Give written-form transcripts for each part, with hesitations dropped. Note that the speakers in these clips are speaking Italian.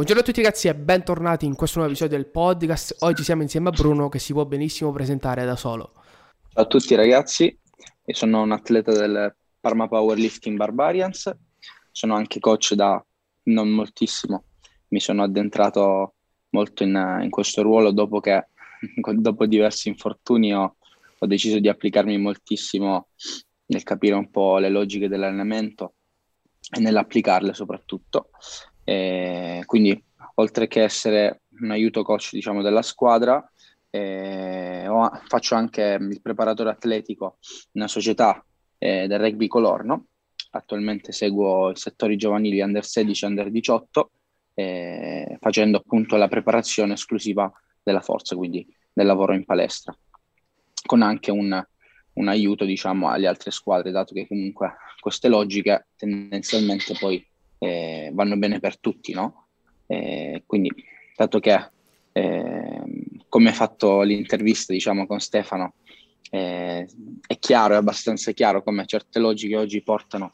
Buongiorno a tutti ragazzi e bentornati in questo nuovo episodio del podcast. Oggi siamo insieme a Bruno che si può benissimo presentare da solo. Ciao a tutti ragazzi, io sono un atleta del Parma Powerlifting Barbarians, sono anche coach da non moltissimo, mi sono addentrato molto in questo ruolo dopo diversi infortuni ho deciso di applicarmi moltissimo nel capire un po' le logiche dell'allenamento e nell'applicarle soprattutto. E quindi oltre che essere un aiuto coach diciamo della squadra, faccio anche il preparatore atletico in una società del rugby Colorno. Attualmente seguo i settori giovanili under 16 e under 18 facendo appunto la preparazione esclusiva della forza, quindi del lavoro in palestra, con anche un aiuto diciamo alle altre squadre, dato che comunque queste logiche tendenzialmente poi vanno bene per tutti, no? Quindi dato che come hai fatto l'intervista diciamo con Stefano, è abbastanza chiaro come certe logiche oggi portano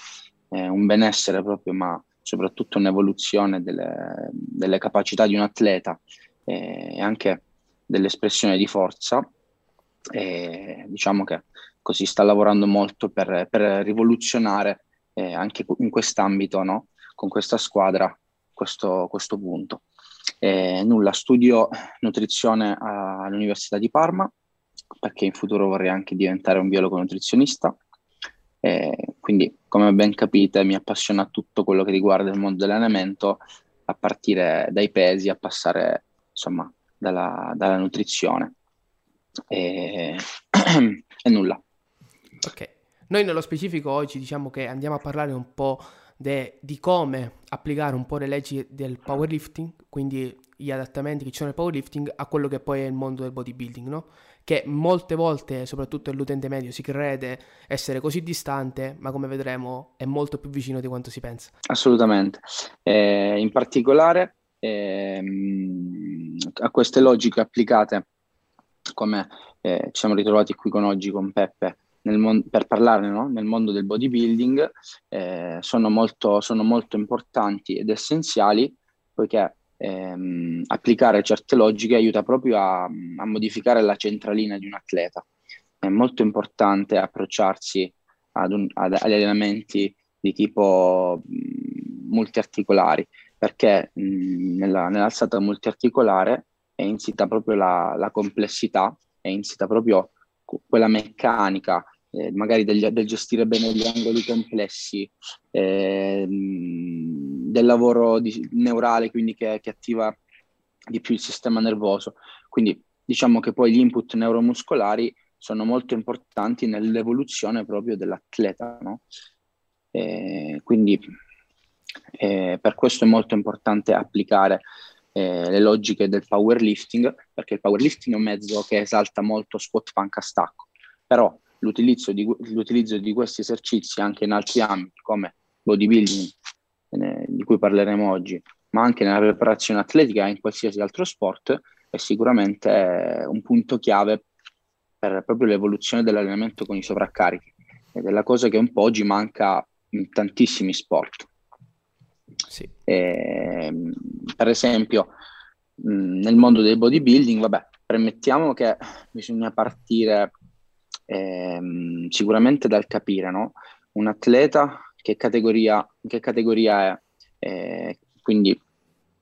un benessere proprio, ma soprattutto un'evoluzione delle capacità di un atleta e anche dell'espressione di forza. Diciamo che così sta lavorando molto per rivoluzionare anche in quest'ambito, no? Con questa squadra, questo punto. Studio nutrizione all'Università di Parma, perché in futuro vorrei anche diventare un biologo nutrizionista. Quindi, come ben capite, mi appassiona tutto quello che riguarda il mondo dell'allenamento, a partire dai pesi, a passare insomma dalla nutrizione. E nulla. Ok. Noi nello specifico oggi diciamo che andiamo a parlare un po' di come applicare un po' le leggi del powerlifting, quindi gli adattamenti che ci sono nel powerlifting a quello che poi è il mondo del bodybuilding, no? Che molte volte, soprattutto l'utente medio, si crede essere così distante, ma come vedremo è molto più vicino di quanto si pensa. Assolutamente. In particolare a queste logiche applicate, come ci siamo ritrovati qui con Peppe per parlarne, no? Nel mondo del bodybuilding, sono molto importanti ed essenziali, poiché applicare certe logiche aiuta proprio a modificare la centralina di un atleta. È molto importante approcciarsi ad allenamenti di tipo multiarticolari, perché nell'alzata multiarticolare è insita proprio la complessità, è insita proprio quella meccanica, magari del gestire bene gli angoli complessi, del lavoro neurale, quindi che attiva di più il sistema nervoso. Quindi diciamo che poi gli input neuromuscolari sono molto importanti nell'evoluzione proprio dell'atleta, no? Quindi per questo è molto importante applicare le logiche del powerlifting, perché il powerlifting è un mezzo che esalta molto squat, panca, stacco, però l'utilizzo di questi esercizi anche in altri ambiti come bodybuilding, di cui parleremo oggi, ma anche nella preparazione atletica e in qualsiasi altro sport, è sicuramente un punto chiave per proprio l'evoluzione dell'allenamento con i sovraccarichi, ed è la cosa che un po' oggi manca in tantissimi sport. Sì. Per esempio nel mondo del bodybuilding, premettiamo che bisogna partire sicuramente dal capire, no? Un atleta che categoria è, quindi,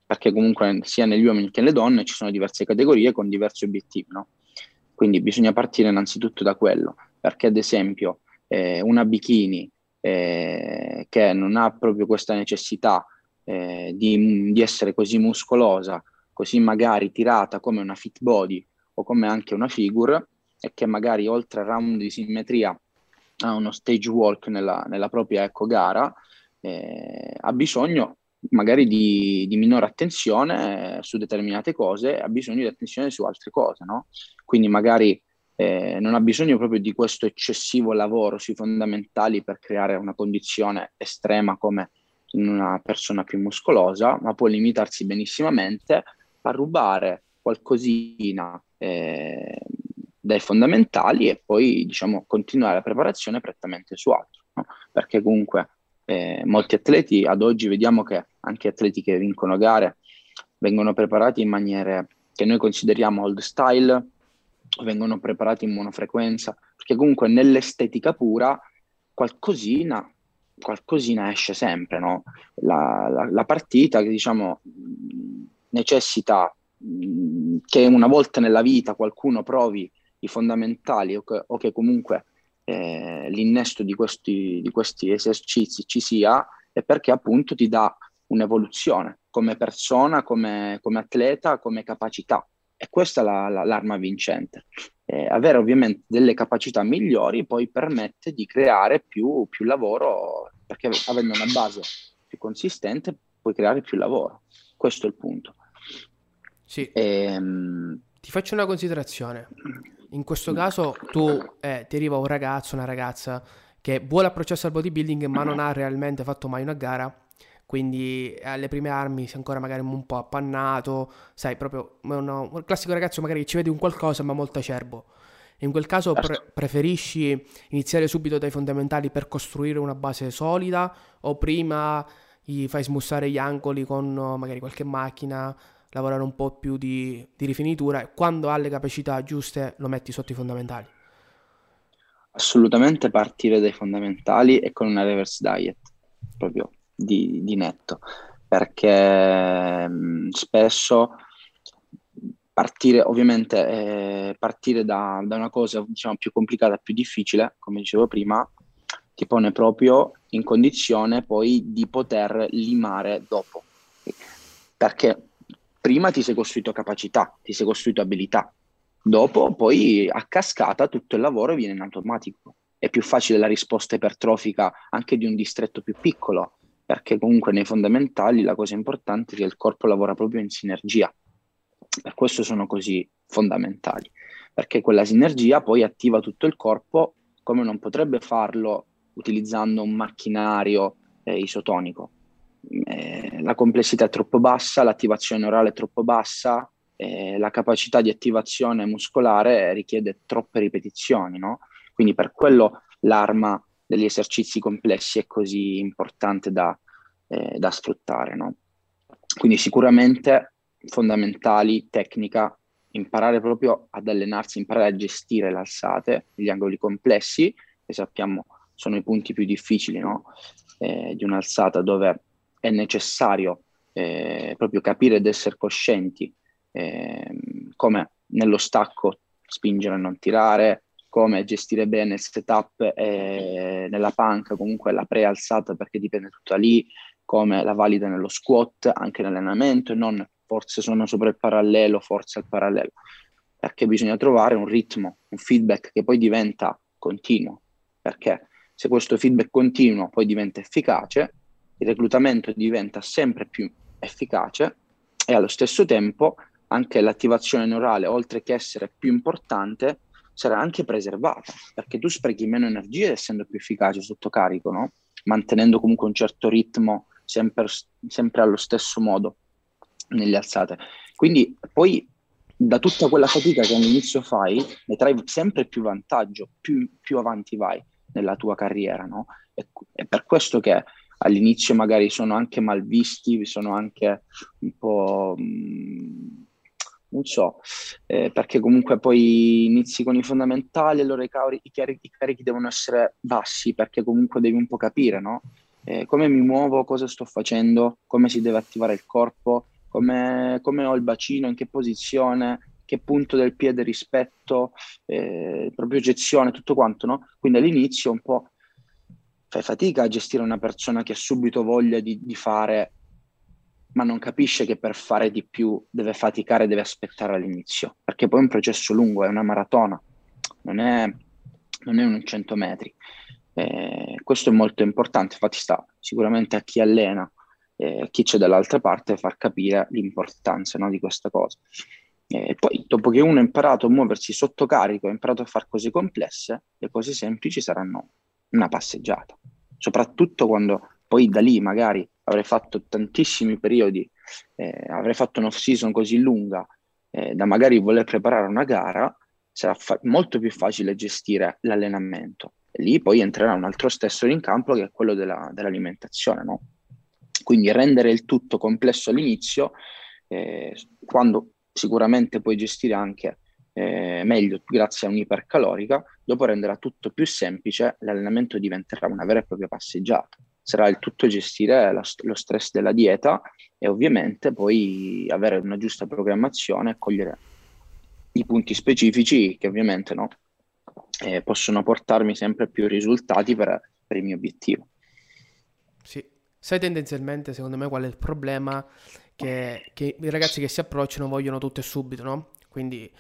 perché comunque sia negli uomini che nelle donne ci sono diverse categorie con diversi obiettivi, no? Quindi bisogna partire innanzitutto da quello, perché ad esempio una bikini che non ha proprio questa necessità di essere così muscolosa, così magari tirata come una fit body o come anche una figure, e che magari oltre al round di simmetria ha uno stage walk nella propria gara, ha bisogno magari di minore attenzione su determinate cose, ha bisogno di attenzione su altre cose, no? Quindi magari non ha bisogno proprio di questo eccessivo lavoro sui fondamentali per creare una condizione estrema come in una persona più muscolosa, ma può limitarsi benissimamente a rubare qualcosina dai fondamentali e poi diciamo continuare la preparazione prettamente su altro, no? Perché comunque molti atleti ad oggi, vediamo che anche atleti che vincono gare vengono preparati in maniere che noi consideriamo old style, vengono preparati in monofrequenza, perché comunque nell'estetica pura qualcosina esce sempre, no? La partita che, diciamo, necessita che una volta nella vita qualcuno provi i fondamentali o che comunque l'innesto di questi esercizi ci sia, è perché appunto ti dà un'evoluzione come persona, come atleta, come capacità, e questa è l'arma vincente. Avere ovviamente delle capacità migliori poi permette di creare più lavoro, perché avendo una base più consistente puoi creare più lavoro, questo è il punto. Sì. Ti faccio una considerazione. In questo caso tu ti arriva un ragazzo, una ragazza che vuole approcciarsi al bodybuilding ma non ha realmente fatto mai una gara, quindi alle prime armi sei ancora magari un po' appannato, sai, proprio un classico ragazzo magari che ci vede un qualcosa ma molto acerbo. In quel caso preferisci iniziare subito dai fondamentali per costruire una base solida, o prima gli fai smussare gli angoli con magari qualche macchina, lavorare un po' più di rifinitura, e quando ha le capacità giuste lo metti sotto i fondamentali? Assolutamente partire dai fondamentali e con una reverse diet, proprio di netto, perché spesso partire da una cosa, diciamo, più complicata, più difficile, come dicevo prima, ti pone proprio in condizione poi di poter limare dopo, perché prima ti sei costruito capacità, ti sei costruito abilità, dopo poi a cascata tutto il lavoro viene in automatico. È più facile la risposta ipertrofica anche di un distretto più piccolo, perché comunque nei fondamentali la cosa importante è che il corpo lavora proprio in sinergia, per questo sono così fondamentali, perché quella sinergia poi attiva tutto il corpo come non potrebbe farlo utilizzando un macchinario isotonico. La complessità è troppo bassa, l'attivazione orale è troppo bassa, la capacità di attivazione muscolare richiede troppe ripetizioni, no? Quindi per quello l'arma degli esercizi complessi è così importante da sfruttare, no? Quindi sicuramente fondamentali, tecnica, imparare proprio ad allenarsi, imparare a gestire le alzate, gli angoli complessi, che sappiamo sono i punti più difficili, no? Di un'alzata, dove è necessario proprio capire ed essere coscienti come nello stacco spingere e non tirare, come gestire bene il setup nella panca, comunque la pre-alzata, perché dipende tutta lì, come la valida nello squat, anche nell'allenamento, e non forse sono sopra il parallelo, forse al parallelo, perché bisogna trovare un ritmo, un feedback che poi diventa continuo, perché se questo feedback continuo poi diventa efficace, il reclutamento diventa sempre più efficace, e allo stesso tempo anche l'attivazione neurale, oltre che essere più importante, sarà anche preservata, perché tu sprechi meno energia essendo più efficace sotto carico, no? Mantenendo comunque un certo ritmo sempre allo stesso modo nelle alzate. Quindi poi da tutta quella fatica che all'inizio fai ne trai sempre più vantaggio, più avanti vai nella tua carriera, no? È per questo che all'inizio magari sono anche malvisti, sono anche un po', non so, perché comunque poi inizi con i fondamentali, allora i carichi devono essere bassi, perché comunque devi un po' capire, no? Come mi muovo, cosa sto facendo, come si deve attivare il corpo, come ho il bacino, in che posizione, che punto del piede rispetto, proprio gezione, tutto quanto, no? Quindi all'inizio un po' fai fatica a gestire una persona che ha subito voglia di fare, ma non capisce che per fare di più deve faticare, deve aspettare all'inizio, perché poi è un processo lungo, è una maratona, non è un 100 metri. Questo è molto importante, infatti sta sicuramente a chi allena, a chi c'è dall'altra parte, far capire l'importanza, no, di questa cosa. E poi dopo che uno ha imparato a muoversi sotto carico, ha imparato a fare cose complesse, le cose semplici saranno una passeggiata, soprattutto quando poi da lì magari avrei fatto tantissimi periodi, avrei fatto un'off season così lunga da magari voler preparare una gara, sarà molto più facile gestire l'allenamento, e lì poi entrerà un altro stesso in campo, che è quello dell'alimentazione, no? Quindi rendere il tutto complesso all'inizio quando sicuramente puoi gestire anche meglio grazie a un'ipercalorica. Dopo renderà tutto più semplice, l'allenamento diventerà una vera e propria passeggiata, sarà il tutto gestire lo stress della dieta e ovviamente poi avere una giusta programmazione e cogliere i punti specifici che ovviamente no, possono portarmi sempre più risultati per il mio obiettivo. Sì, sai tendenzialmente secondo me qual è il problema? Che i ragazzi che si approcciano vogliono tutto e subito, no? Quindi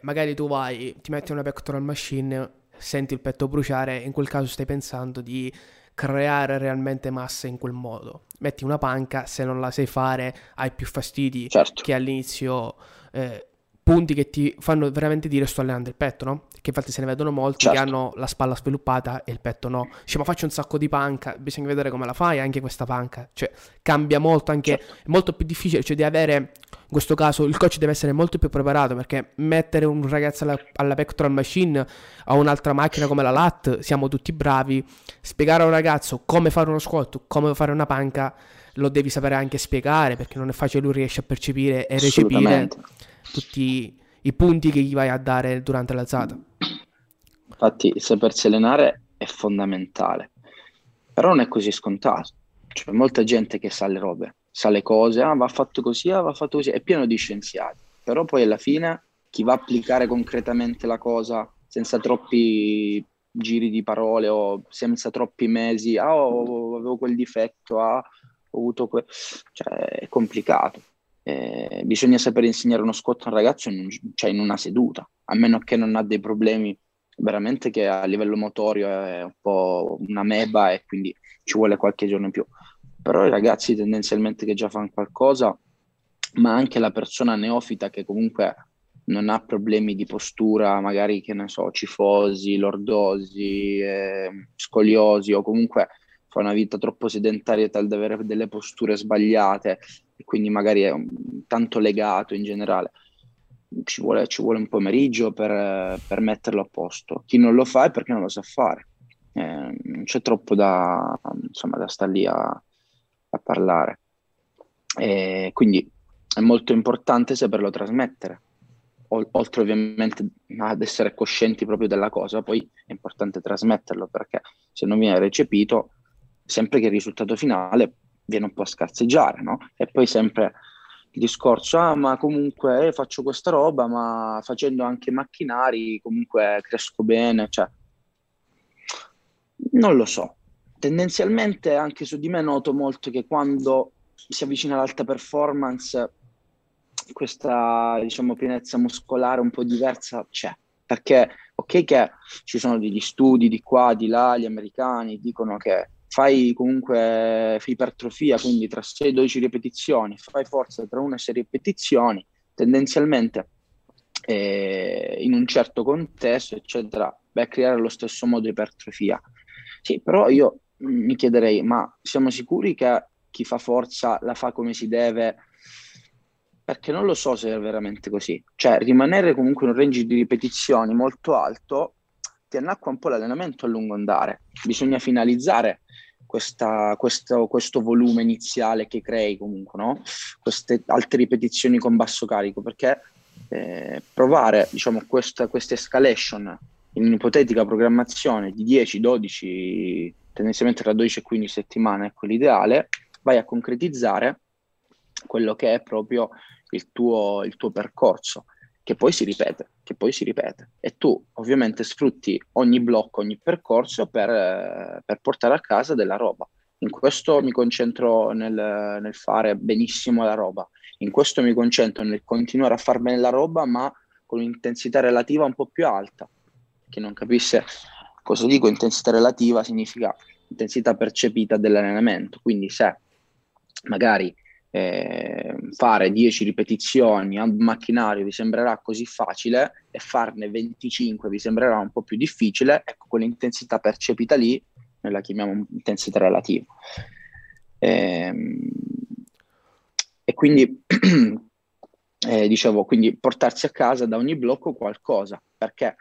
magari tu vai, ti metti una pectoral machine, senti il petto bruciare, in quel caso stai pensando di creare realmente massa in quel modo. Metti una panca, se non la sai fare hai più fastidi, certo, che all'inizio, punti che ti fanno veramente dire sto allenando il petto, no? Che infatti se ne vedono molti, certo, che hanno la spalla sviluppata e il petto no. Dice, ma faccio un sacco di panca, bisogna vedere come la fai anche questa panca, cioè cambia molto anche, certo, è molto più difficile, cioè di avere... In questo caso il coach deve essere molto più preparato, perché mettere un ragazzo alla pectoral machine, a un'altra macchina come la lat, siamo tutti bravi, spiegare a un ragazzo come fare uno squat, come fare una panca, lo devi sapere anche spiegare, perché non è facile, lui riesce a percepire e recepire tutti i punti che gli vai a dare durante l'alzata. Infatti sapersi allenare è fondamentale, però non è così scontato, c'è molta gente che sa le robe, sa le cose, ah, va fatto così, ah, va fatto così, è pieno di scienziati, però poi alla fine chi va a applicare concretamente la cosa senza troppi giri di parole o senza troppi mesi, ah, oh, avevo quel difetto, ah, ho avuto quel... Cioè, è complicato. Bisogna sapere insegnare uno squat a un ragazzo in una seduta, a meno che non ha dei problemi veramente che a livello motorio è un po' una meba e quindi ci vuole qualche giorno in più. Però i ragazzi tendenzialmente che già fanno qualcosa, ma anche la persona neofita che comunque non ha problemi di postura, magari, che ne so, cifosi, lordosi, scoliosi, o comunque fa una vita troppo sedentaria tal da avere delle posture sbagliate e quindi magari è tanto legato in generale. Ci vuole un pomeriggio per metterlo a posto. Chi non lo fa è perché non lo sa fare. Non c'è troppo da star lì a parlare, e quindi è molto importante saperlo trasmettere, oltre ovviamente ad essere coscienti proprio della cosa, poi è importante trasmetterlo, perché se non viene recepito, sempre che il risultato finale viene un po' a scarseggiare, no? E poi sempre il discorso, ah, ma comunque faccio questa roba, ma facendo anche macchinari comunque cresco bene, cioè non lo so. Tendenzialmente anche su di me noto molto che quando si avvicina all'alta performance questa, diciamo, pienezza muscolare un po' diversa c'è, perché ok che ci sono degli studi di qua, di là, gli americani dicono che fai comunque ipertrofia, quindi tra 6 e 12 ripetizioni, fai forza tra 1 e 6 ripetizioni, tendenzialmente in un certo contesto, eccetera, vai a creare allo stesso modo ipertrofia. Sì, però io mi chiederei, ma siamo sicuri che chi fa forza la fa come si deve? Perché non lo so se è veramente così. Cioè, rimanere comunque in un range di ripetizioni molto alto ti annacqua un po' l'allenamento a lungo andare. Bisogna finalizzare questo volume iniziale che crei comunque, no? Queste alte ripetizioni con basso carico, perché provare, diciamo, questa escalation in un'ipotetica programmazione di 10, 12, tendenzialmente tra 12 e 15 settimane, ecco l'ideale, vai a concretizzare quello che è proprio il tuo percorso, che poi si ripete. E tu ovviamente sfrutti ogni blocco, ogni percorso per portare a casa della roba. In questo mi concentro nel fare benissimo la roba, in questo mi concentro nel continuare a far bene la roba, ma con un'intensità relativa un po' più alta. Che non capisse cosa dico, intensità relativa significa intensità percepita dell'allenamento, quindi se magari fare 10 ripetizioni al macchinario vi sembrerà così facile e farne 25 vi sembrerà un po' più difficile, ecco, quell'intensità percepita lì noi la chiamiamo intensità relativa, e quindi dicevo, quindi portarsi a casa da ogni blocco qualcosa, perché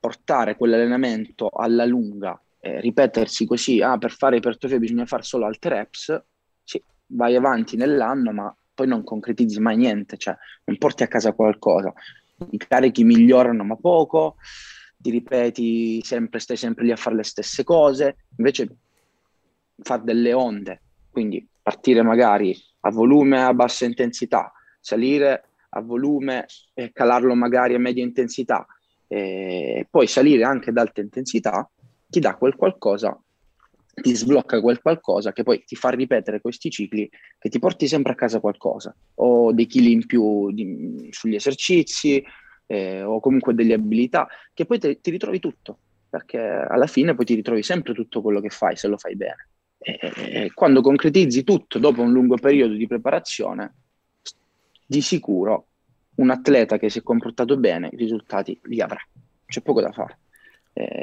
portare quell'allenamento alla lunga, ripetersi così, ah, per fare ipertrofia bisogna fare solo alte reps, sì, vai avanti nell'anno, ma poi non concretizzi mai niente, cioè non porti a casa qualcosa, i carichi migliorano ma poco, ti ripeti sempre, stai sempre lì a fare le stesse cose, invece far delle onde, quindi partire magari a volume a bassa intensità, salire a volume e calarlo magari a media intensità e poi salire anche ad alta intensità, ti dà quel qualcosa, ti sblocca quel qualcosa che poi ti fa ripetere questi cicli che ti porti sempre a casa qualcosa, o dei chili in più sugli esercizi, o comunque delle abilità che poi ti ritrovi tutto, perché alla fine poi ti ritrovi sempre tutto quello che fai se lo fai bene, e quando concretizzi tutto dopo un lungo periodo di preparazione, di sicuro un atleta che si è comportato bene i risultati li avrà, c'è poco da fare.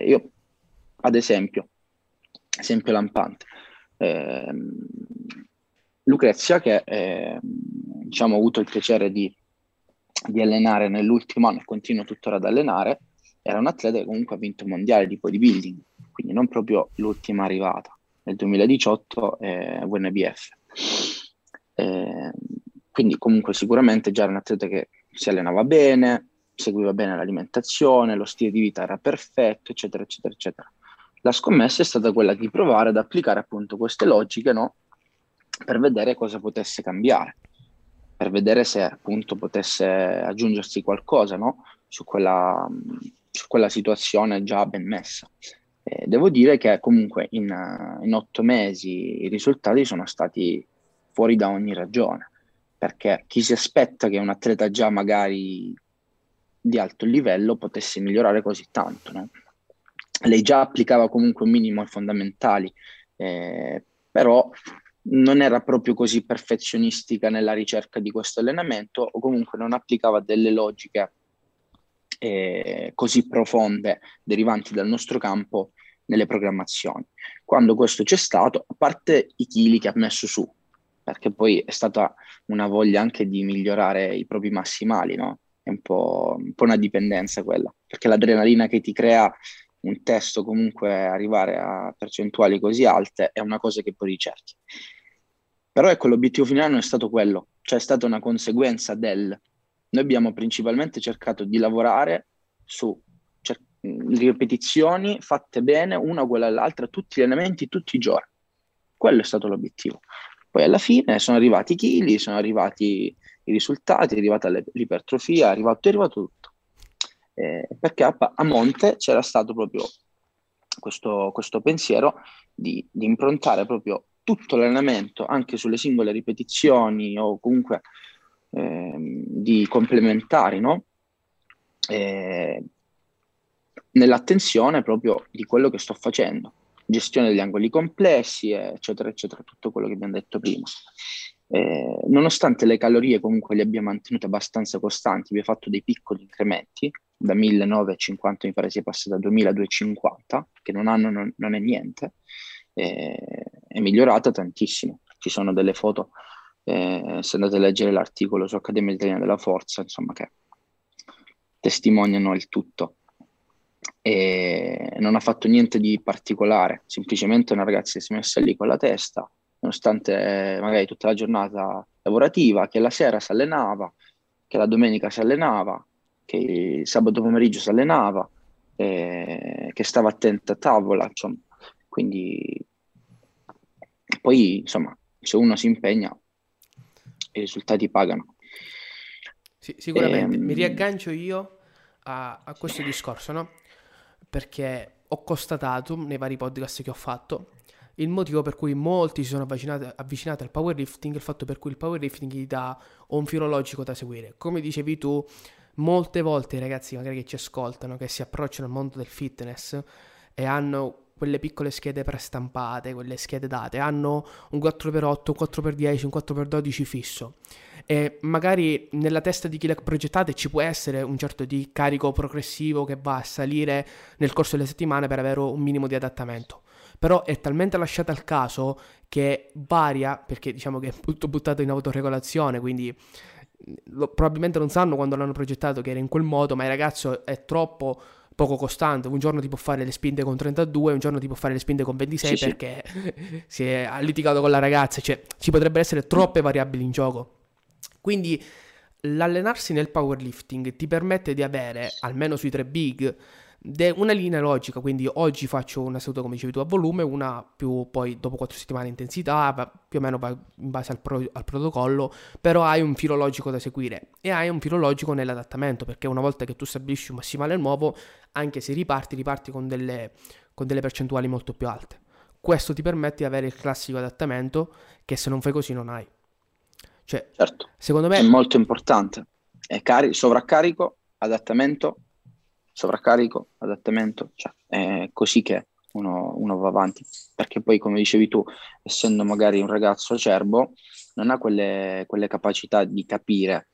Io ad esempio lampante, Lucrezia, che diciamo, ho avuto il piacere di allenare nell'ultimo anno e continuo tuttora ad allenare, era un atleta che comunque ha vinto mondiale di bodybuilding, quindi non proprio l'ultima arrivata, nel 2018 WNBF, quindi comunque sicuramente già era un atleta che si allenava bene, seguiva bene l'alimentazione, lo stile di vita era perfetto, eccetera eccetera eccetera. La scommessa è stata quella di provare ad applicare appunto queste logiche, no? Per vedere cosa potesse cambiare, per vedere se appunto potesse aggiungersi qualcosa, no? Su quella situazione già ben messa. Devo dire che comunque in 8 mesi i risultati sono stati fuori da ogni ragione, perché chi si aspetta che un atleta già magari di alto livello potesse migliorare così tanto, no? Lei già applicava comunque un minimo ai fondamentali, però non era proprio così perfezionistica nella ricerca di questo allenamento, o comunque non applicava delle logiche così profonde derivanti dal nostro campo nelle programmazioni. Quando questo c'è stato, a parte i chili che ha messo su, perché poi è stata una voglia anche di migliorare i propri massimali, no? È un po' una dipendenza quella, perché l'adrenalina che ti crea un testo, comunque arrivare a percentuali così alte è una cosa che poi ricerchi. Però ecco, l'obiettivo finale non è stato quello, cioè è stata una conseguenza del... Noi abbiamo principalmente cercato di lavorare su ripetizioni fatte bene, una quella all'altra, tutti gli allenamenti, tutti i giorni. Quello è stato l'obiettivo. Poi alla fine sono arrivati i chili, sono arrivati i risultati, è arrivata l'ipertrofia, è arrivato tutto. Perché a monte c'era stato proprio questo pensiero di improntare proprio tutto l'allenamento anche sulle singole ripetizioni, o comunque di complementari, no? Nell'attenzione proprio di quello che sto facendo, gestione degli angoli complessi, eccetera eccetera, tutto quello che abbiamo detto prima. Nonostante le calorie comunque le abbia mantenute abbastanza costanti, abbiamo fatto dei piccoli incrementi, da 1950 mi pare sia passato a 2250, che non è niente, è migliorata tantissimo. Ci sono delle foto, se andate a leggere l'articolo su Accademia Italiana della Forza, insomma, che testimoniano il tutto. Non ha fatto niente di particolare, semplicemente una ragazza che si è messa lì con la testa, nonostante magari tutta la giornata lavorativa, che la sera si allenava, che la domenica si allenava, che il sabato pomeriggio si allenava, che stava attenta a tavola, insomma. Quindi poi, insomma, se uno si impegna i risultati pagano. Sì, sicuramente. Mi riaggancio io a questo discorso, no? Perché ho constatato nei vari podcast che ho fatto il motivo per cui molti si sono avvicinati al powerlifting, il fatto per cui il powerlifting gli dà un filo logico da seguire. Come dicevi tu, molte volte i ragazzi magari che ci ascoltano, che si approcciano al mondo del fitness e hanno quelle piccole schede prestampate, quelle schede date, hanno un 4x8, un 4x10, un 4x12 fisso. E magari nella testa di chi l'ha progettate ci può essere un certo di carico progressivo che va a salire nel corso delle settimane per avere un minimo di adattamento. Però è talmente lasciata al caso che varia, perché diciamo che è tutto buttato in autoregolazione, quindi probabilmente non sanno quando l'hanno progettato che era in quel modo, ma il ragazzo è troppo poco costante, un giorno ti può fare le spinte con 32, un giorno ti può fare le spinte con 26, sì, perché sì. Si è litigato con la ragazza, cioè ci potrebbero essere troppe variabili in gioco. Quindi l'allenarsi nel powerlifting ti permette di avere, almeno sui tre big, una linea logica. Quindi oggi faccio una seduta, come dicevi tu, a volume, una più poi dopo 4 settimane intensità, più o meno in base al protocollo, però hai un filo logico da seguire e hai un filo logico nell'adattamento, perché una volta che tu stabilisci un massimale nuovo, anche se riparti con delle percentuali molto più alte. Questo ti permette di avere il classico adattamento che se non fai così non hai. Cioè, certo, secondo me è molto importante. È sovraccarico, adattamento, sovraccarico, adattamento, cioè è così che uno va avanti, perché poi, come dicevi tu, essendo magari un ragazzo acerbo, non ha quelle capacità di capire,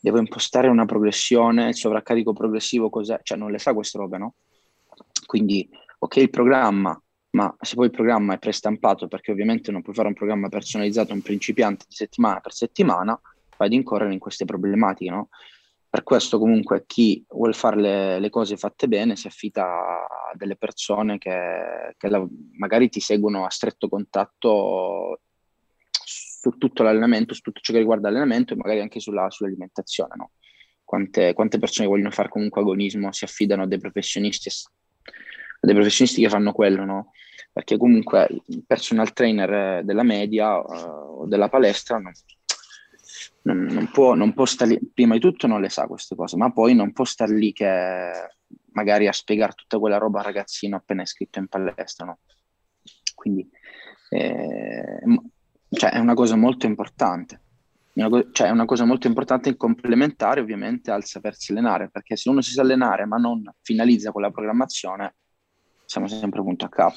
devo impostare una progressione, il sovraccarico progressivo cos'è, cioè non le sa queste robe, no? Quindi ok il programma, ma se poi il programma è prestampato, perché ovviamente non puoi fare un programma personalizzato a un principiante di settimana per settimana, vai ad incorrere in queste problematiche, no? Per questo comunque chi vuol fare le cose fatte bene si affida a delle persone che magari ti seguono a stretto contatto su tutto l'allenamento, su tutto ciò che riguarda l'allenamento e magari anche sull'alimentazione, no? Quante persone vogliono fare comunque agonismo si affidano a dei professionisti che fanno quello, no? Perché comunque il personal trainer della media o della palestra non può stare lì, prima di tutto non le sa queste cose, ma poi non può star lì che magari a spiegare tutta quella roba al ragazzino appena iscritto in palestra, no? Quindi cioè è una cosa molto importante, cioè è una cosa molto importante in complementare ovviamente al sapersi allenare, perché se uno si sa allenare ma non finalizza con la programmazione siamo sempre punto a capo.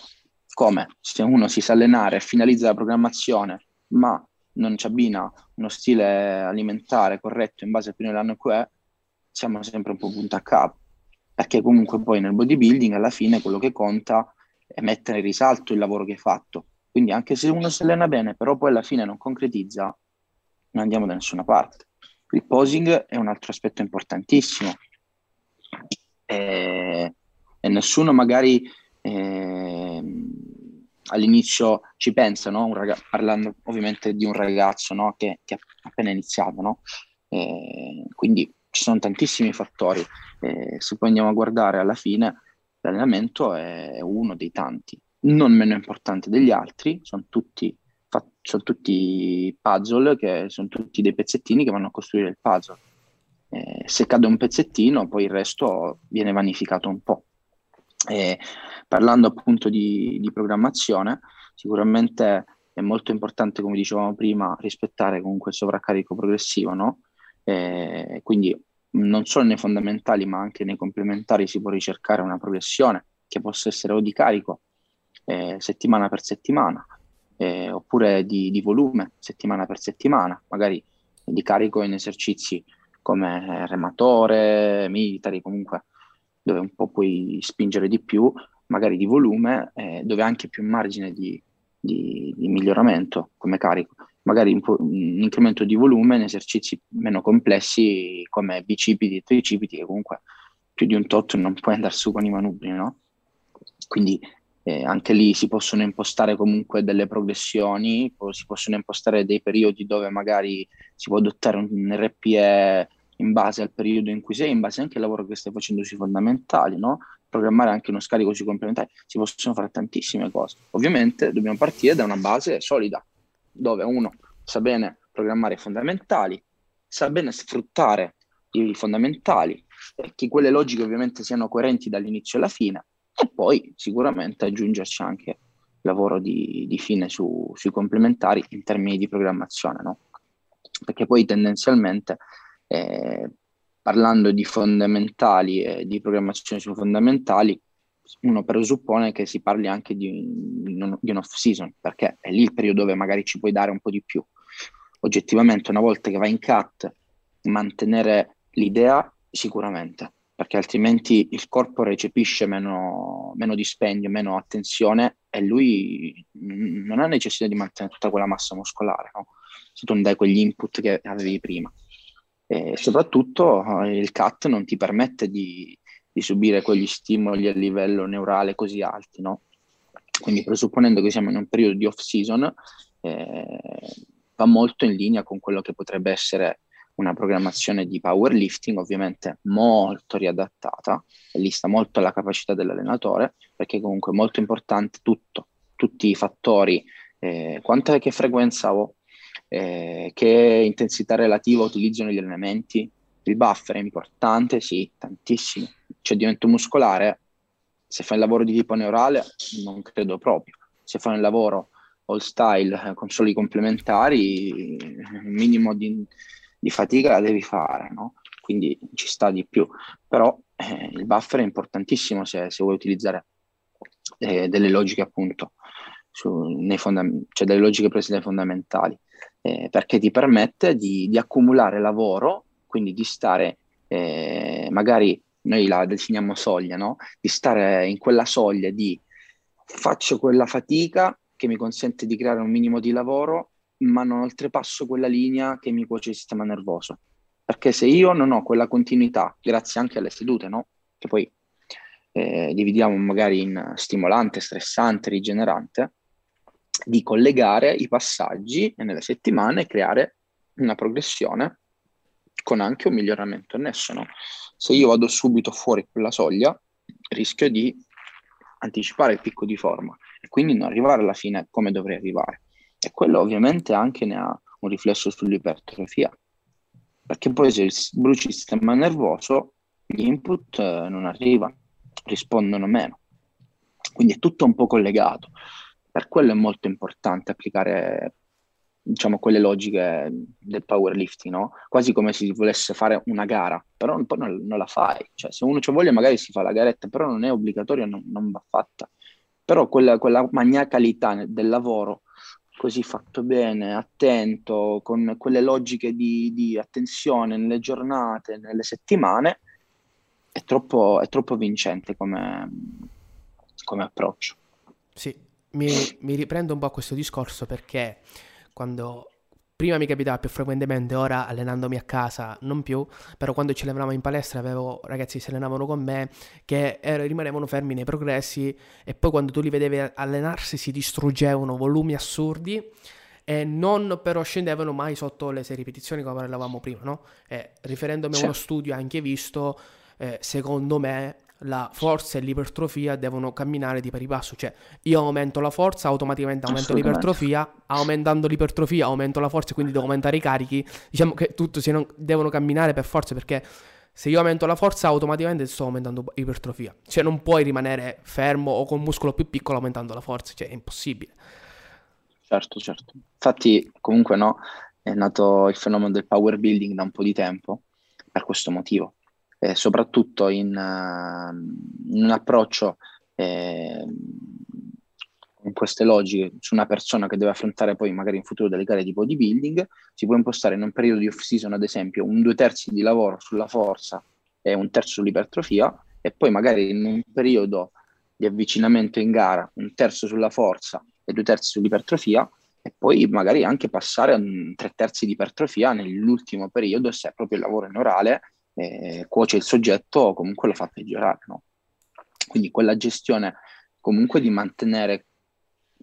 Come se uno si sa allenare e finalizza la programmazione ma non ci abbina uno stile alimentare corretto in base al primo anno che è, siamo sempre un po' punto a capo, perché comunque poi nel bodybuilding alla fine quello che conta è mettere in risalto il lavoro che hai fatto, quindi anche se uno si allena bene però poi alla fine non concretizza, non andiamo da nessuna parte. Il posing è un altro aspetto importantissimo e nessuno magari all'inizio ci pensa, no? Parlando ovviamente di un ragazzo, no? che appena iniziato, no? Quindi ci sono tantissimi fattori, se poi andiamo a guardare alla fine l'allenamento è uno dei tanti, non meno importante degli altri, sono tutti puzzle, che sono tutti dei pezzettini che vanno a costruire il puzzle, se cade un pezzettino poi il resto viene vanificato un po'. Parlando appunto di programmazione, sicuramente è molto importante, come dicevamo prima, rispettare comunque il sovraccarico progressivo, no? Quindi non solo nei fondamentali ma anche nei complementari si può ricercare una progressione che possa essere o di carico settimana per settimana, oppure di volume settimana per settimana, magari di carico in esercizi come rematore, militari, comunque dove un po' puoi spingere di più, magari di volume, dove anche più margine di miglioramento come carico, magari un incremento di volume in esercizi meno complessi come bicipiti e tricipiti, che comunque più di un tot non puoi andare su con i manubri, no? Quindi anche lì si possono impostare comunque delle progressioni, si possono impostare dei periodi dove magari si può adottare un RPE in base al periodo in cui sei, in base anche al lavoro che stai facendo sui fondamentali, no? Programmare anche uno scarico sui complementari, si possono fare tantissime cose. Ovviamente dobbiamo partire da una base solida, dove uno sa bene programmare i fondamentali, sa bene sfruttare i fondamentali, e che quelle logiche ovviamente siano coerenti dall'inizio alla fine, e poi sicuramente aggiungerci anche lavoro di fine sui complementari in termini di programmazione, no? Perché poi tendenzialmente parlando di fondamentali e di programmazione sui fondamentali, uno presuppone che si parli anche di un off season, perché è lì il periodo dove magari ci puoi dare un po' di più. Oggettivamente una volta che vai in cut, mantenere l'idea sicuramente, perché altrimenti il corpo recepisce meno dispendio, meno attenzione, e lui non ha necessità di mantenere tutta quella massa muscolare, no? Se tu non dai quegli input che avevi prima. E soprattutto il cut non ti permette di subire quegli stimoli a livello neurale così alti, no? Quindi presupponendo che siamo in un periodo di off season, va molto in linea con quello che potrebbe essere una programmazione di powerlifting ovviamente molto riadattata, e lì sta molto alla capacità dell'allenatore, perché comunque è molto importante tutti i fattori, che frequenza ho, che intensità relativa utilizzo negli allenamenti, il buffer è importante, sì, tantissimo, cedimento muscolare, se fai un lavoro di tipo neurale non credo proprio, se fai un lavoro all style con soli complementari, il minimo di fatica la devi fare, no? Quindi ci sta di più, però il buffer è importantissimo se vuoi utilizzare delle logiche appunto delle logiche prese dai fondamentali, perché ti permette di accumulare lavoro, quindi di stare magari noi la definiamo soglia, no? Di stare in quella soglia di faccio quella fatica che mi consente di creare un minimo di lavoro, ma non oltrepasso quella linea che mi cuoce il sistema nervoso, perché se io non ho quella continuità, grazie anche alle sedute, no? Che poi dividiamo magari in stimolante, stressante, rigenerante, di collegare i passaggi nelle settimane e creare una progressione con anche un miglioramento annesso, no? Se io vado subito fuori quella soglia, rischio di anticipare il picco di forma e quindi non arrivare alla fine come dovrei arrivare. E quello ovviamente anche ne ha un riflesso sull'ipertrofia, perché poi se bruci il sistema nervoso gli input non arrivano, rispondono meno, quindi è tutto un po' collegato. Per quello è molto importante applicare, diciamo, quelle logiche del powerlifting, no? Quasi come se si volesse fare una gara, però poi non la fai, cioè se uno ci voglia magari si fa la garetta, però non è obbligatorio, non va fatta, però quella maniacalità del lavoro così fatto bene, attento, con quelle logiche di attenzione nelle giornate, nelle settimane, è troppo vincente come approccio. Sì, mi riprendo un po' a questo discorso, perché quando prima mi capitava più frequentemente, ora allenandomi a casa non più, però quando ci allenavamo in palestra avevo ragazzi che si allenavano con me che rimanevano fermi nei progressi, e poi quando tu li vedevi allenarsi si distruggevano volumi assurdi e non però scendevano mai sotto le 6 ripetizioni, come parlavamo prima, no? E riferendomi a uno studio anche visto, secondo me la forza e l'ipertrofia devono camminare di pari passo, cioè io aumento la forza, automaticamente aumento l'ipertrofia, aumentando l'ipertrofia aumento la forza, quindi devo aumentare i carichi, diciamo che tutto devono camminare per forza, perché se io aumento la forza automaticamente sto aumentando l'ipertrofia, cioè non puoi rimanere fermo o con muscolo più piccolo aumentando la forza, cioè è impossibile. Certo, infatti comunque no, è nato il fenomeno del powerbuilding da un po' di tempo per questo motivo. Soprattutto in un approccio con queste logiche su una persona che deve affrontare poi magari in futuro delle gare di bodybuilding, si può impostare in un periodo di off-season ad esempio un 2/3 di lavoro sulla forza e un 1/3 sull'ipertrofia, e poi magari in un periodo di avvicinamento in gara 1/3 sulla forza e 2/3 sull'ipertrofia, e poi magari anche passare a 3/3 di ipertrofia nell'ultimo periodo se è proprio il lavoro in orale cuoce il soggetto o comunque lo fa peggiorare, no? Quindi quella gestione comunque di mantenere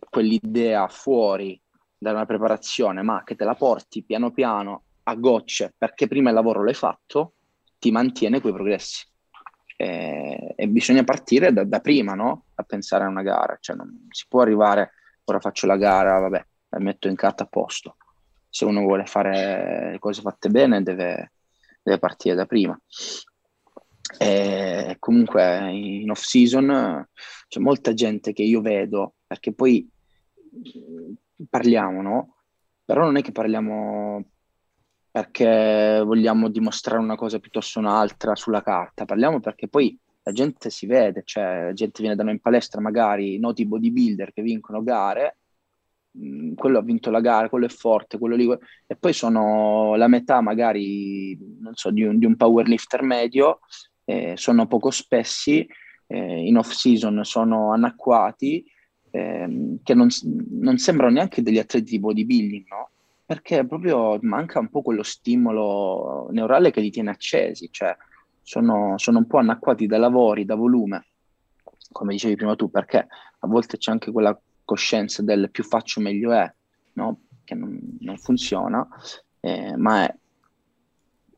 quell'idea fuori da una preparazione, ma che te la porti piano piano a gocce, perché prima il lavoro l'hai fatto, ti mantiene quei progressi, e bisogna partire da prima, no? A pensare a una gara, cioè non si può arrivare ora faccio la gara, vabbè, la metto in carta a posto. Se uno vuole fare le cose fatte bene deve partire da prima. E comunque in off season c'è molta gente che io vedo, perché poi parliamo, no? Però non è che parliamo perché vogliamo dimostrare una cosa piuttosto un'altra sulla carta, parliamo perché poi la gente si vede, cioè la gente viene da noi in palestra, magari noti bodybuilder che vincono gare, quello ha vinto la gara, quello è forte, quello lì, e poi sono la metà magari, non so, di un powerlifter medio, sono poco spessi, in off season sono anacquati, che non sembrano neanche degli atleti di bodybuilding, no? Perché proprio manca un po' quello stimolo neurale che li tiene accesi, cioè sono un po' anacquati da lavori, da volume, come dicevi prima tu, perché a volte c'è anche quella coscienza del più faccio meglio è, no? Che non funziona, ma è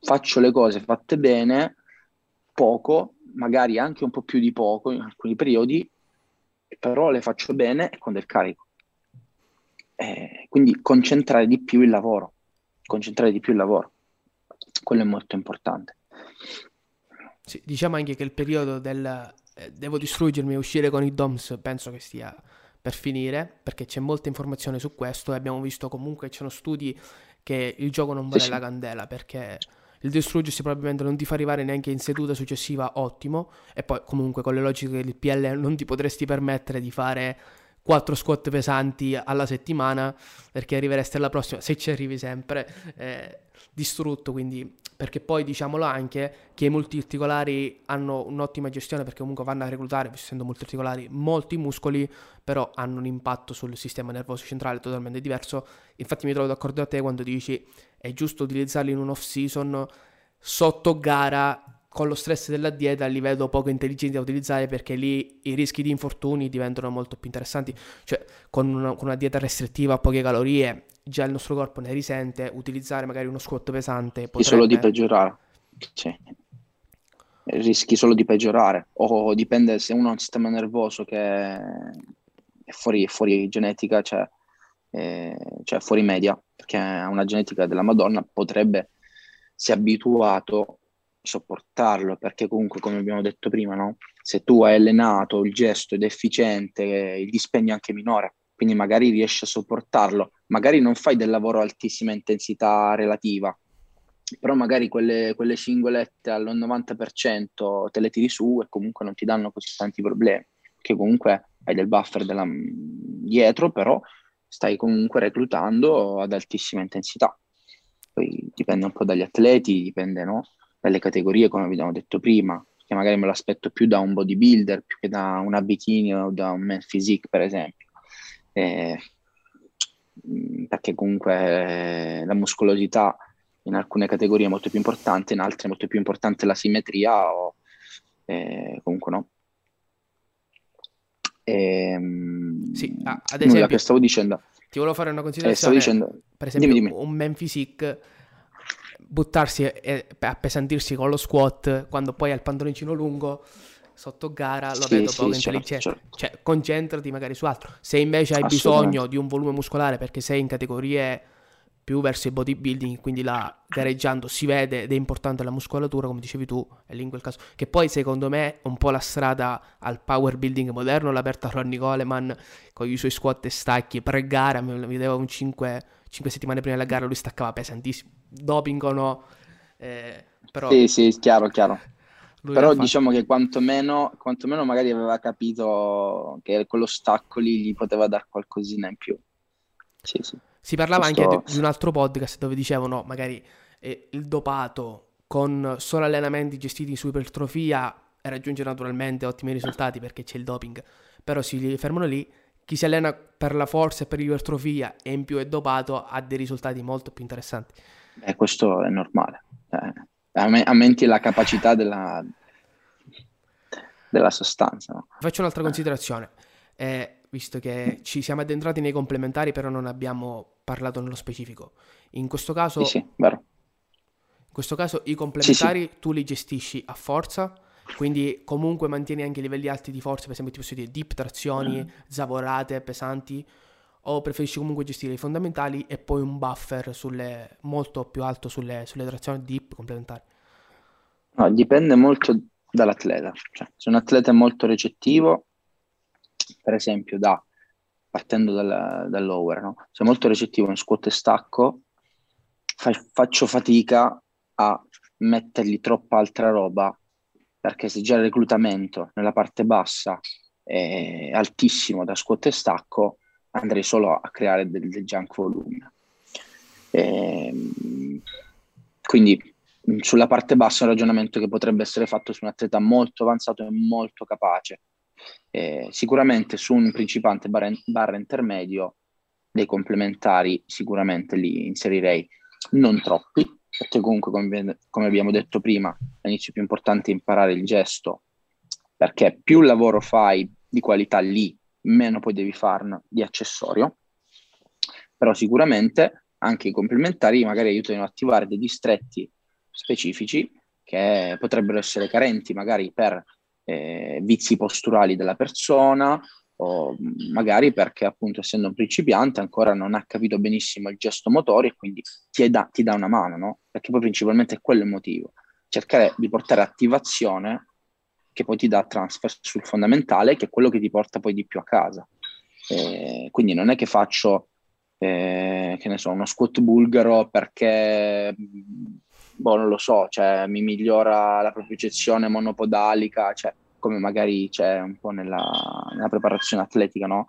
faccio le cose fatte bene, poco, magari anche un po' più di poco in alcuni periodi, però le faccio bene e con del carico. Quindi concentrare di più il lavoro, quello è molto importante. Sì, diciamo anche che il periodo del devo distruggermi e uscire con i DOMS penso che stia per finire, perché c'è molta informazione su questo e abbiamo visto comunque che ci sono studi che il gioco non vale la candela, perché il distruggersi probabilmente non ti fa arrivare neanche in seduta successiva ottimo, e poi comunque con le logiche del PL non ti potresti permettere di fare 4 squat pesanti alla settimana, perché arriveresti alla prossima, se ci arrivi sempre, distrutto. Quindi, perché poi diciamolo anche che i multiarticolari hanno un'ottima gestione, perché comunque vanno a reclutare, essendo multiarticolari, molti muscoli, però hanno un impatto sul sistema nervoso centrale totalmente diverso. Infatti mi trovo d'accordo da te quando dici è giusto utilizzarli in un off season sotto gara, con lo stress della dieta li vedo poco intelligenti da utilizzare, perché lì i rischi di infortuni diventano molto più interessanti. Cioè con una dieta restrittiva a poche calorie già il nostro corpo ne risente, utilizzare magari uno squat pesante potrebbe... solo di peggiorare, sì. Rischi solo di peggiorare, o dipende se uno ha un sistema nervoso che è fuori genetica, cioè fuori media, perché ha una genetica della Madonna, potrebbe, si è abituato sopportarlo, perché comunque, come abbiamo detto prima, no? Se tu hai allenato il gesto ed è efficiente, il dispendio è anche minore, quindi magari riesci a sopportarlo, magari non fai del lavoro altissima intensità relativa, però magari quelle cingolette al 90% te le tiri su e comunque non ti danno così tanti problemi, che comunque hai del buffer dietro, però stai comunque reclutando ad altissima intensità. Poi dipende un po' dagli atleti, dipende, no? Dalle categorie, come vi abbiamo detto prima, che magari me l'aspetto più da un bodybuilder più che da una bikini o da un man physique, per esempio, perché comunque la muscolosità in alcune categorie è molto più importante, in altre è molto più importante la simmetria, o comunque no. Sì, ad esempio, che stavo dicendo, ti volevo fare una considerazione, per esempio, dimmi. Un man physique, buttarsi e appesantirsi con lo squat quando poi hai il pantaloncino lungo sotto gara, lo vedo poco intelligente. Cioè, concentrati magari su altro. Se invece hai bisogno di un volume muscolare, perché sei in categorie più verso il bodybuilding, quindi là gareggiando si vede ed è importante la muscolatura, come dicevi tu, è lì in quel caso. Che poi secondo me è un po' la strada al powerbuilding moderno, l'aperta a Ronnie Coleman con i suoi squat e stacchi pre-gara, mi vedeva un 5 settimane prima della gara lui staccava pesantissimo, doping o no, però... Sì, chiaro. Però diciamo che quantomeno magari aveva capito che quello stacco lì gli poteva dar qualcosina in più. Sì. Si parlava anche di un altro podcast dove dicevano magari il dopato con solo allenamenti gestiti su ipertrofia raggiunge naturalmente ottimi risultati perché c'è il doping, però si fermano lì. Chi si allena per la forza e per l'ipertrofia e in più è dopato ha dei risultati molto più interessanti. Questo è normale, aumenti la capacità della sostanza, no? Faccio un'altra considerazione, visto che ci siamo addentrati nei complementari però non abbiamo parlato nello specifico. In questo caso, in questo caso i complementari tu li gestisci a forza, quindi comunque mantieni anche livelli alti di forza, per esempio ti posso dire dip, trazioni, zavorate, pesanti, o preferisci comunque gestire i fondamentali e poi un buffer molto più alto sulle trazioni, dip, complementari? No, dipende molto dall'atleta, cioè, se un atleta è molto recettivo, per esempio partendo dall'over, no? Se è molto recettivo in squat e stacco faccio fatica a mettergli troppa altra roba, perché se già il reclutamento nella parte bassa è altissimo da squat e stacco, andrei solo a creare del junk volume. Quindi sulla parte bassa è un ragionamento che potrebbe essere fatto su un atleta molto avanzato e molto capace. Sicuramente su un principiante barra intermedio dei complementari sicuramente li inserirei, non troppi, perché comunque come abbiamo detto prima all'inizio è più importante imparare il gesto, perché più lavoro fai di qualità lì, meno poi devi farne di accessorio. Però sicuramente anche i complementari magari aiutano ad attivare dei distretti specifici che potrebbero essere carenti magari per vizi posturali della persona, o magari perché appunto essendo un principiante ancora non ha capito benissimo il gesto motore e quindi ti dà una mano, no? Perché poi principalmente è quello il motivo, cercare di portare attivazione che poi ti dà transfer sul fondamentale, che è quello che ti porta poi di più a casa. Quindi non è che faccio che ne so, uno squat bulgaro perché boh, non lo so, cioè mi migliora la propriocezione monopodalica, cioè come magari c'è un po' nella preparazione atletica, no?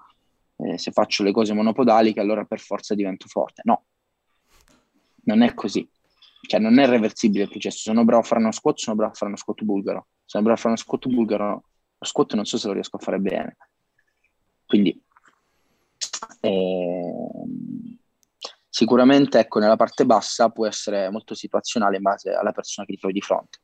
Se faccio le cose monopodaliche allora per forza divento forte. No, non è così. Cioè non è reversibile il processo. Sono bravo a fare uno squat, sono bravo a fare uno squat bulgaro. Sono bravo a fare uno squat bulgaro, no. Lo squat non so se lo riesco a fare bene. Quindi sicuramente, ecco, nella parte bassa può essere molto situazionale in base alla persona che ti trovi di fronte.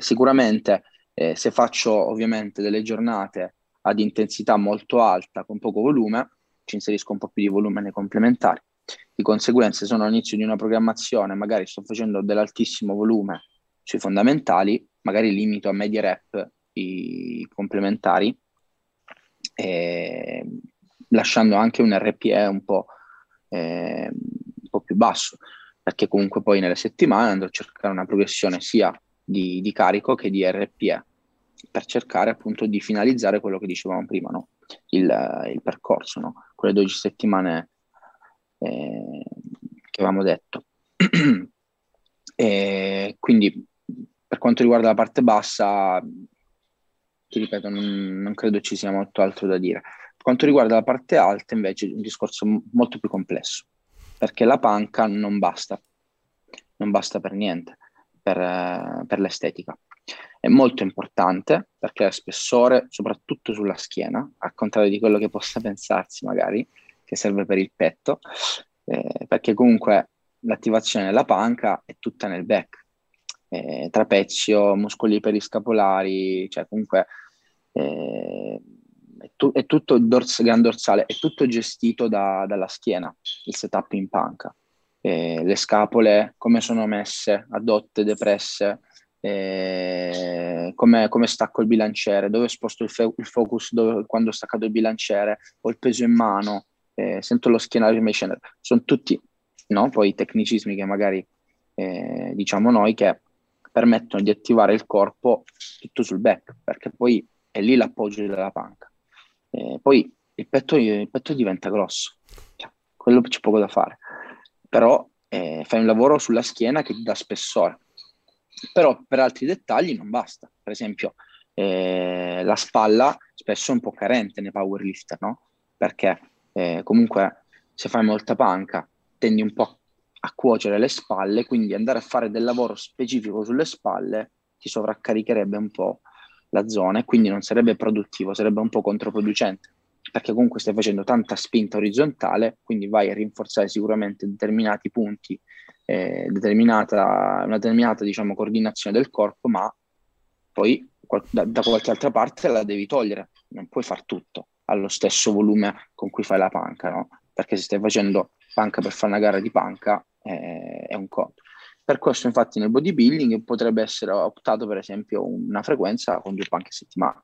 Sicuramente se faccio ovviamente delle giornate ad intensità molto alta con poco volume, ci inserisco un po' più di volume nei complementari. Di conseguenza, sono all'inizio di una programmazione, magari sto facendo dell'altissimo volume sui fondamentali, magari limito a media rep i complementari, lasciando anche un RPE un po' più basso, perché comunque poi nelle settimane andrò a cercare una progressione sia di carico che di RPE, per cercare appunto di finalizzare quello che dicevamo prima, no? il percorso, no? Quelle 12 settimane che avevamo detto. E quindi per quanto riguarda la parte bassa, ti ripeto, non credo ci sia molto altro da dire. Per quanto riguarda la parte alta invece è un discorso molto più complesso, perché la panca non basta per niente per l'estetica. È molto importante perché ha spessore soprattutto sulla schiena, al contrario di quello che possa pensarsi magari, che serve per il petto, perché comunque l'attivazione della panca è tutta nel back, trapezio, muscoli periscapolari, cioè comunque è tutto gran dorsale, è tutto gestito dalla schiena, il setup in panca. Le scapole, come sono messe, addotte, depresse, come stacco il bilanciere, dove sposto il focus quando ho staccato il bilanciere, ho il peso in mano, sento lo schienale prima di scendere. Sono tutti, no? Poi tecnicismi che magari diciamo noi, che permettono di attivare il corpo tutto sul back, perché poi è lì l'appoggio della panca. Poi il petto diventa grosso, cioè, quello c'è poco da fare. Però fai un lavoro sulla schiena che ti dà spessore. Però per altri dettagli non basta. Per esempio la spalla spesso è un po' carente nei powerlifter, no? Perché comunque se fai molta panca tendi un po' a cuocere le spalle, quindi andare a fare del lavoro specifico sulle spalle ti sovraccaricherebbe un po' la zona e quindi non sarebbe produttivo, sarebbe un po' controproducente. Perché comunque stai facendo tanta spinta orizzontale, quindi vai a rinforzare sicuramente determinati punti, una determinata diciamo, coordinazione del corpo, ma poi da qualche altra parte la devi togliere. Non puoi far tutto allo stesso volume con cui fai la panca, no? Perché se stai facendo panca per fare una gara di panca è un conto. Per questo infatti nel bodybuilding potrebbe essere optato per esempio una frequenza con 2 panche a settimana.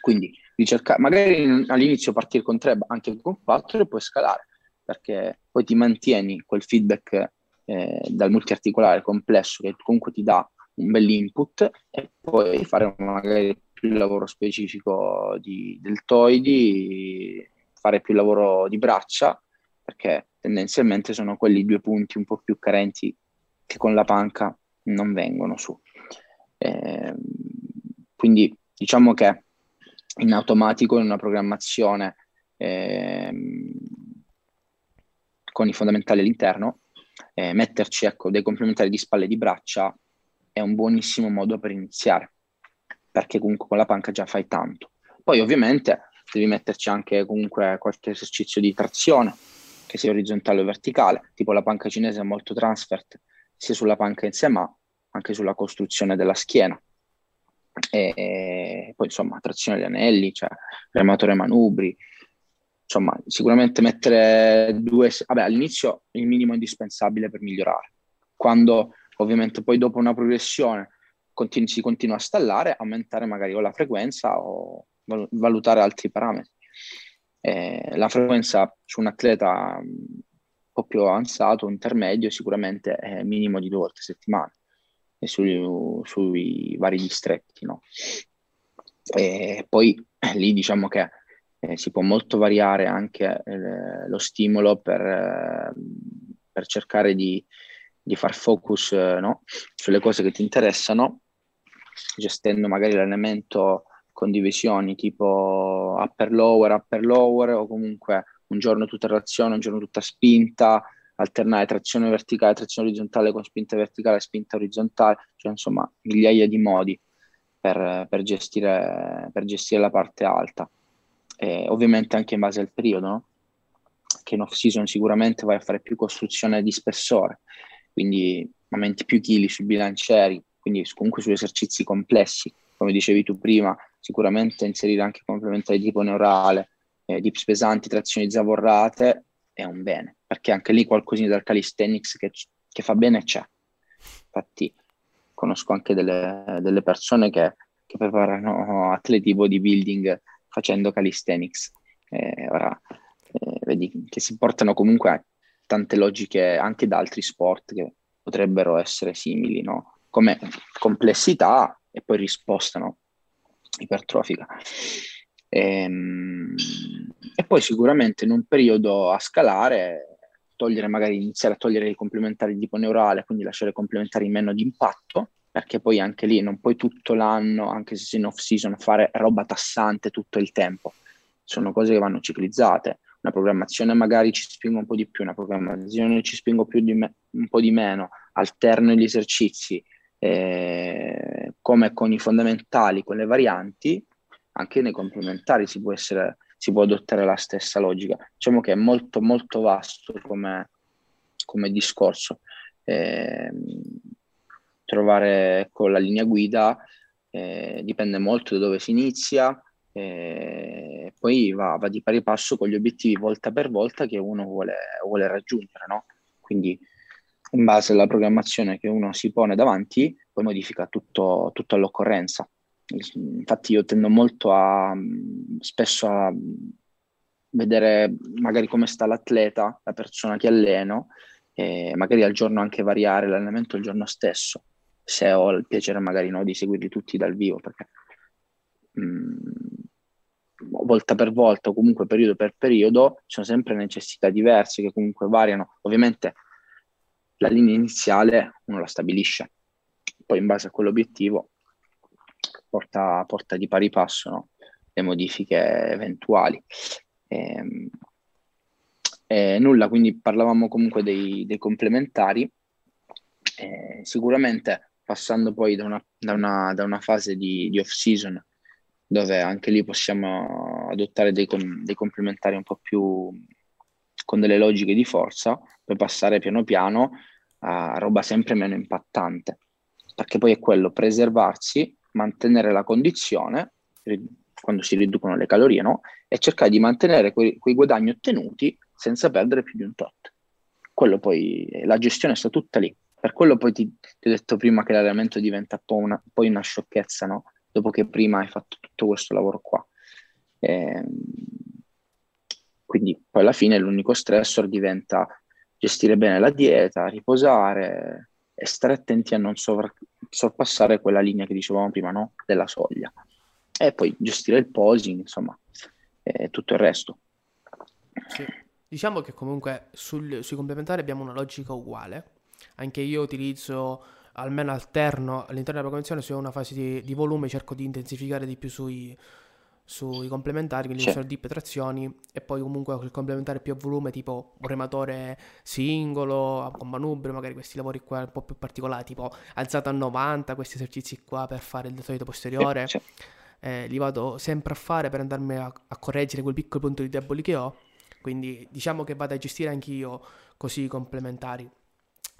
Quindi ricercare, magari all'inizio partire con 3, anche con 4 e poi scalare, perché poi ti mantieni quel feedback dal multiarticolare complesso che comunque ti dà un bell'input, e poi fare magari più lavoro specifico di deltoidi, fare più lavoro di braccia, perché tendenzialmente sono quelli 2 punti un po' più carenti che con la panca non vengono su. Quindi diciamo che in automatico, in una programmazione con i fondamentali all'interno, metterci ecco, dei complementari di spalle e di braccia è un buonissimo modo per iniziare, perché comunque con la panca già fai tanto. Poi ovviamente devi metterci anche comunque qualche esercizio di trazione, che sia orizzontale o verticale, tipo la panca cinese è molto transfert, sia sulla panca in sé ma anche sulla costruzione della schiena. E poi insomma trazione agli anelli, cioè rematore manubri, insomma sicuramente mettere all'inizio il minimo indispensabile per migliorare. Quando Ovviamente poi dopo una progressione si continua a stallare, aumentare magari o la frequenza o valutare altri parametri. La frequenza su un atleta un po' più avanzato, intermedio, sicuramente è minimo di 2 volte a settimana, e sui vari distretti, no? E poi lì diciamo che si può molto variare anche lo stimolo per cercare di far focus, no? Sulle cose che ti interessano, gestendo magari l'allenamento con divisioni tipo upper lower, o comunque un giorno tutta trazione, un giorno tutta spinta, alternare trazione verticale, trazione orizzontale con spinta verticale, spinta orizzontale, cioè insomma migliaia di modi per gestire la parte alta. Ovviamente anche in base al periodo, no? Che in off season sicuramente vai a fare più costruzione di spessore, quindi aumenti più chili sui bilancieri, quindi comunque su esercizi complessi, come dicevi tu prima, sicuramente inserire anche complementari tipo neurale, dips pesanti, trazioni zavorrate è un bene, perché anche lì qualcosina dal calisthenics che fa bene c'è. Infatti conosco anche delle persone che preparano atleti bodybuilding facendo calisthenics, vedi che si portano comunque a tante logiche anche da altri sport che potrebbero essere simili, no? Come complessità e poi risposta, no? Ipertrofica. E poi sicuramente in un periodo a scalare iniziare a togliere i complementari tipo neurale, quindi lasciare complementari meno di impatto, perché poi anche lì non puoi tutto l'anno, anche se sei in off season, fare roba tassante tutto il tempo. Sono cose che vanno ciclizzate. Una programmazione magari ci spingo un po' di più, una programmazione ci spingo un po' di meno, alterno gli esercizi, come con i fondamentali, con le varianti, anche nei complementari si può adottare la stessa logica. Diciamo che è molto molto vasto come discorso. Trovare la linea guida dipende molto da dove si inizia, poi va di pari passo con gli obiettivi volta per volta che uno vuole raggiungere, no? Quindi in base alla programmazione che uno si pone davanti, poi modifica tutto all'occorrenza. Infatti io tendo molto spesso a vedere magari come sta l'atleta, la persona che alleno, e magari al giorno anche variare l'allenamento il giorno stesso, se ho il piacere magari, no, di seguirli tutti dal vivo, perché volta per volta o comunque periodo per periodo ci sono sempre necessità diverse che comunque variano. Ovviamente la linea iniziale uno la stabilisce, poi in base a quell'obiettivo porta di pari passo, no? Le modifiche eventuali. Nulla, quindi parlavamo comunque dei complementari. Sicuramente passando poi da una fase di off-season, dove anche lì possiamo adottare dei complementari un po' più con delle logiche di forza, per passare piano piano a roba sempre meno impattante, perché poi è quello, preservarsi, mantenere la condizione quando si riducono le calorie, no? E cercare di mantenere quei guadagni ottenuti senza perdere più di un tot. Quello poi, la gestione sta tutta lì. Per quello poi ti ho detto prima che l'allenamento diventa poi una sciocchezza, no? Dopo che prima hai fatto tutto questo lavoro qua. Quindi poi alla fine l'unico stressor diventa gestire bene la dieta, riposare e stare attenti a non sorpassare quella linea che dicevamo prima, no? Della soglia. E poi gestire il posing, insomma, e tutto il resto. Sì. Diciamo che comunque sui complementari abbiamo una logica uguale. Anche io utilizzo, almeno alterno all'interno della programmazione, se ho una fase di volume cerco di intensificare di più sui complementari, quindi sono dip e trazioni, e poi comunque il complementare più a volume, tipo un rematore singolo, a gomma nubile, magari questi lavori qua un po' più particolari, tipo alzata a 90, questi esercizi qua per fare il deltoide posteriore, li vado sempre a fare per andarmi a correggere quel piccolo punto di deboli che ho, quindi diciamo che vado a gestire anch'io così i complementari.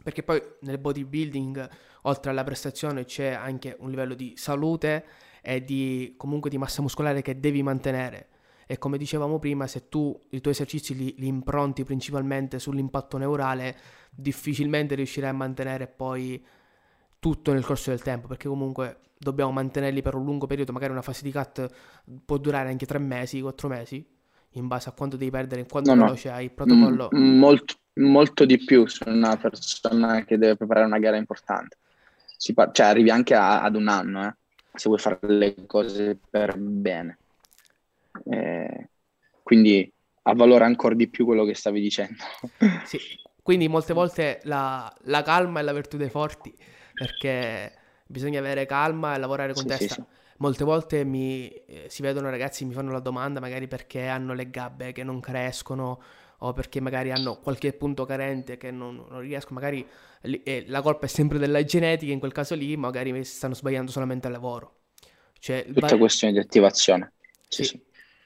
Perché poi nel bodybuilding, oltre alla prestazione, c'è anche un livello di salute e comunque di massa muscolare che devi mantenere. E come dicevamo prima, se tu i tuoi esercizi li impronti principalmente sull'impatto neurale, difficilmente riuscirai a mantenere poi tutto nel corso del tempo, perché comunque dobbiamo mantenerli per un lungo periodo. Magari una fase di cut può durare anche 3 mesi, 4 mesi, in base a quanto devi perdere, in quanto veloce hai il protocollo. Molto di più su una persona che deve preparare una gara importante. Cioè arrivi anche ad un anno, se vuoi fare le cose per bene. Quindi avvalora ancora di più quello che stavi dicendo. Sì, quindi molte volte la calma è la virtù dei forti, perché bisogna avere calma e lavorare con testa. Sì. Molte volte si vedono ragazzi, mi fanno la domanda magari perché hanno le gabbie che non crescono, o perché magari hanno qualche punto carente che non riescono, magari la colpa è sempre della genetica in quel caso lì, magari stanno sbagliando solamente al lavoro. Cioè, tutta questione di attivazione. Sì.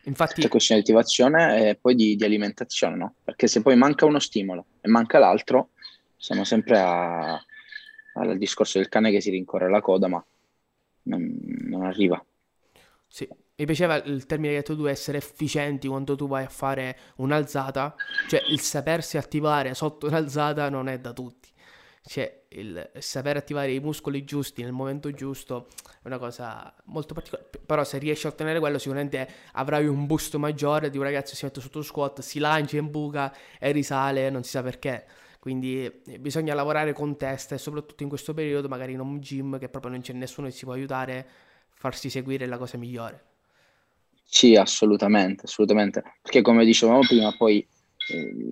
Infatti... tutta questione di attivazione e poi di alimentazione, no? Perché se poi manca uno stimolo e manca l'altro, siamo sempre al discorso del cane che si rincorre la coda ma non arriva. Sì. Mi piaceva il termine che hai detto tu, essere efficienti quando tu vai a fare un'alzata. Cioè il sapersi attivare sotto un'alzata non è da tutti. Cioè il saper attivare i muscoli giusti nel momento giusto è una cosa molto particolare. Però se riesci a ottenere quello sicuramente avrai un boost maggiore di un ragazzo che si mette sotto squat, si lancia in buca e risale, non si sa perché. Quindi bisogna lavorare con testa, e soprattutto in questo periodo magari in home gym, che proprio non c'è nessuno che si può aiutare, farsi seguire è la cosa migliore. Sì, assolutamente, perché come dicevamo prima, poi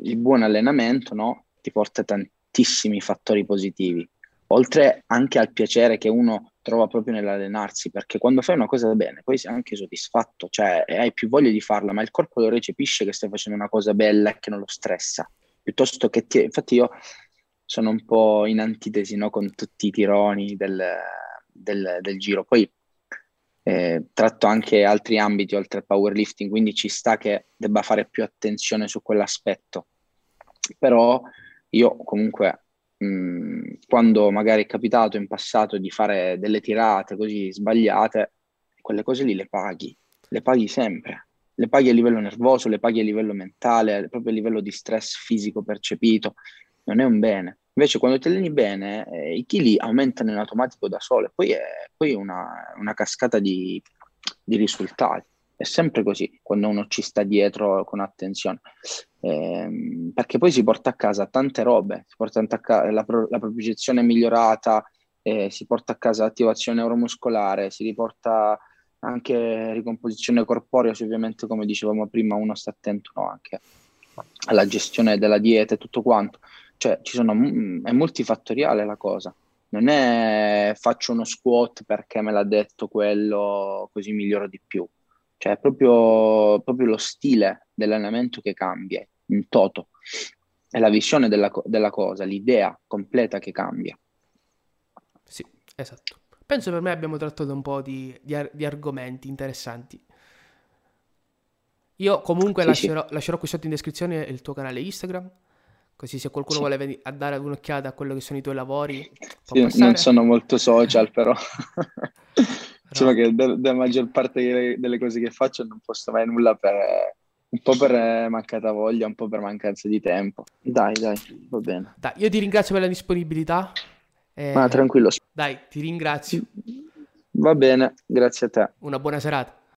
il buon allenamento, no, ti porta tantissimi fattori positivi, oltre anche al piacere che uno trova proprio nell'allenarsi, perché quando fai una cosa bene poi sei anche soddisfatto, cioè hai più voglia di farla, ma il corpo lo recepisce che stai facendo una cosa bella e che non lo stressa, piuttosto che infatti io sono un po' in antitesi, no, con tutti i tironi del giro. Poi tratto anche altri ambiti oltre al powerlifting, quindi ci sta che debba fare più attenzione su quell'aspetto, però io comunque quando magari è capitato in passato di fare delle tirate così sbagliate, quelle cose lì le paghi sempre, le paghi a livello nervoso, le paghi a livello mentale, proprio a livello di stress fisico percepito, non è un bene. Invece quando ti alleni bene, i chili aumentano in automatico da sole, poi è una cascata di risultati. È sempre così quando uno ci sta dietro con attenzione, perché poi si porta a casa tante robe, si porta a casa la propriocezione migliorata, si porta a casa attivazione neuromuscolare, si riporta anche ricomposizione corporea, ovviamente come dicevamo prima uno sta attento, no, anche alla gestione della dieta e tutto quanto. Cioè è multifattoriale la cosa, non è faccio uno squat perché me l'ha detto quello così miglioro di più, cioè è proprio lo stile dell'allenamento che cambia in toto, è la visione della cosa, l'idea completa che cambia. Sì, esatto. Penso per me abbiamo trattato un po' di argomenti interessanti. Io comunque lascerò qui sotto in descrizione il tuo canale Instagram, così se qualcuno vuole venire a dare un'occhiata a quello che sono i tuoi lavori. Non sono molto social, però solo che la maggior parte delle cose che faccio non posso mai nulla, un po' per mancata voglia, un po' per mancanza di tempo. Dai, va bene. Dai, io ti ringrazio per la disponibilità. Ma tranquillo. Dai, ti ringrazio. Va bene, grazie a te. Una buona serata.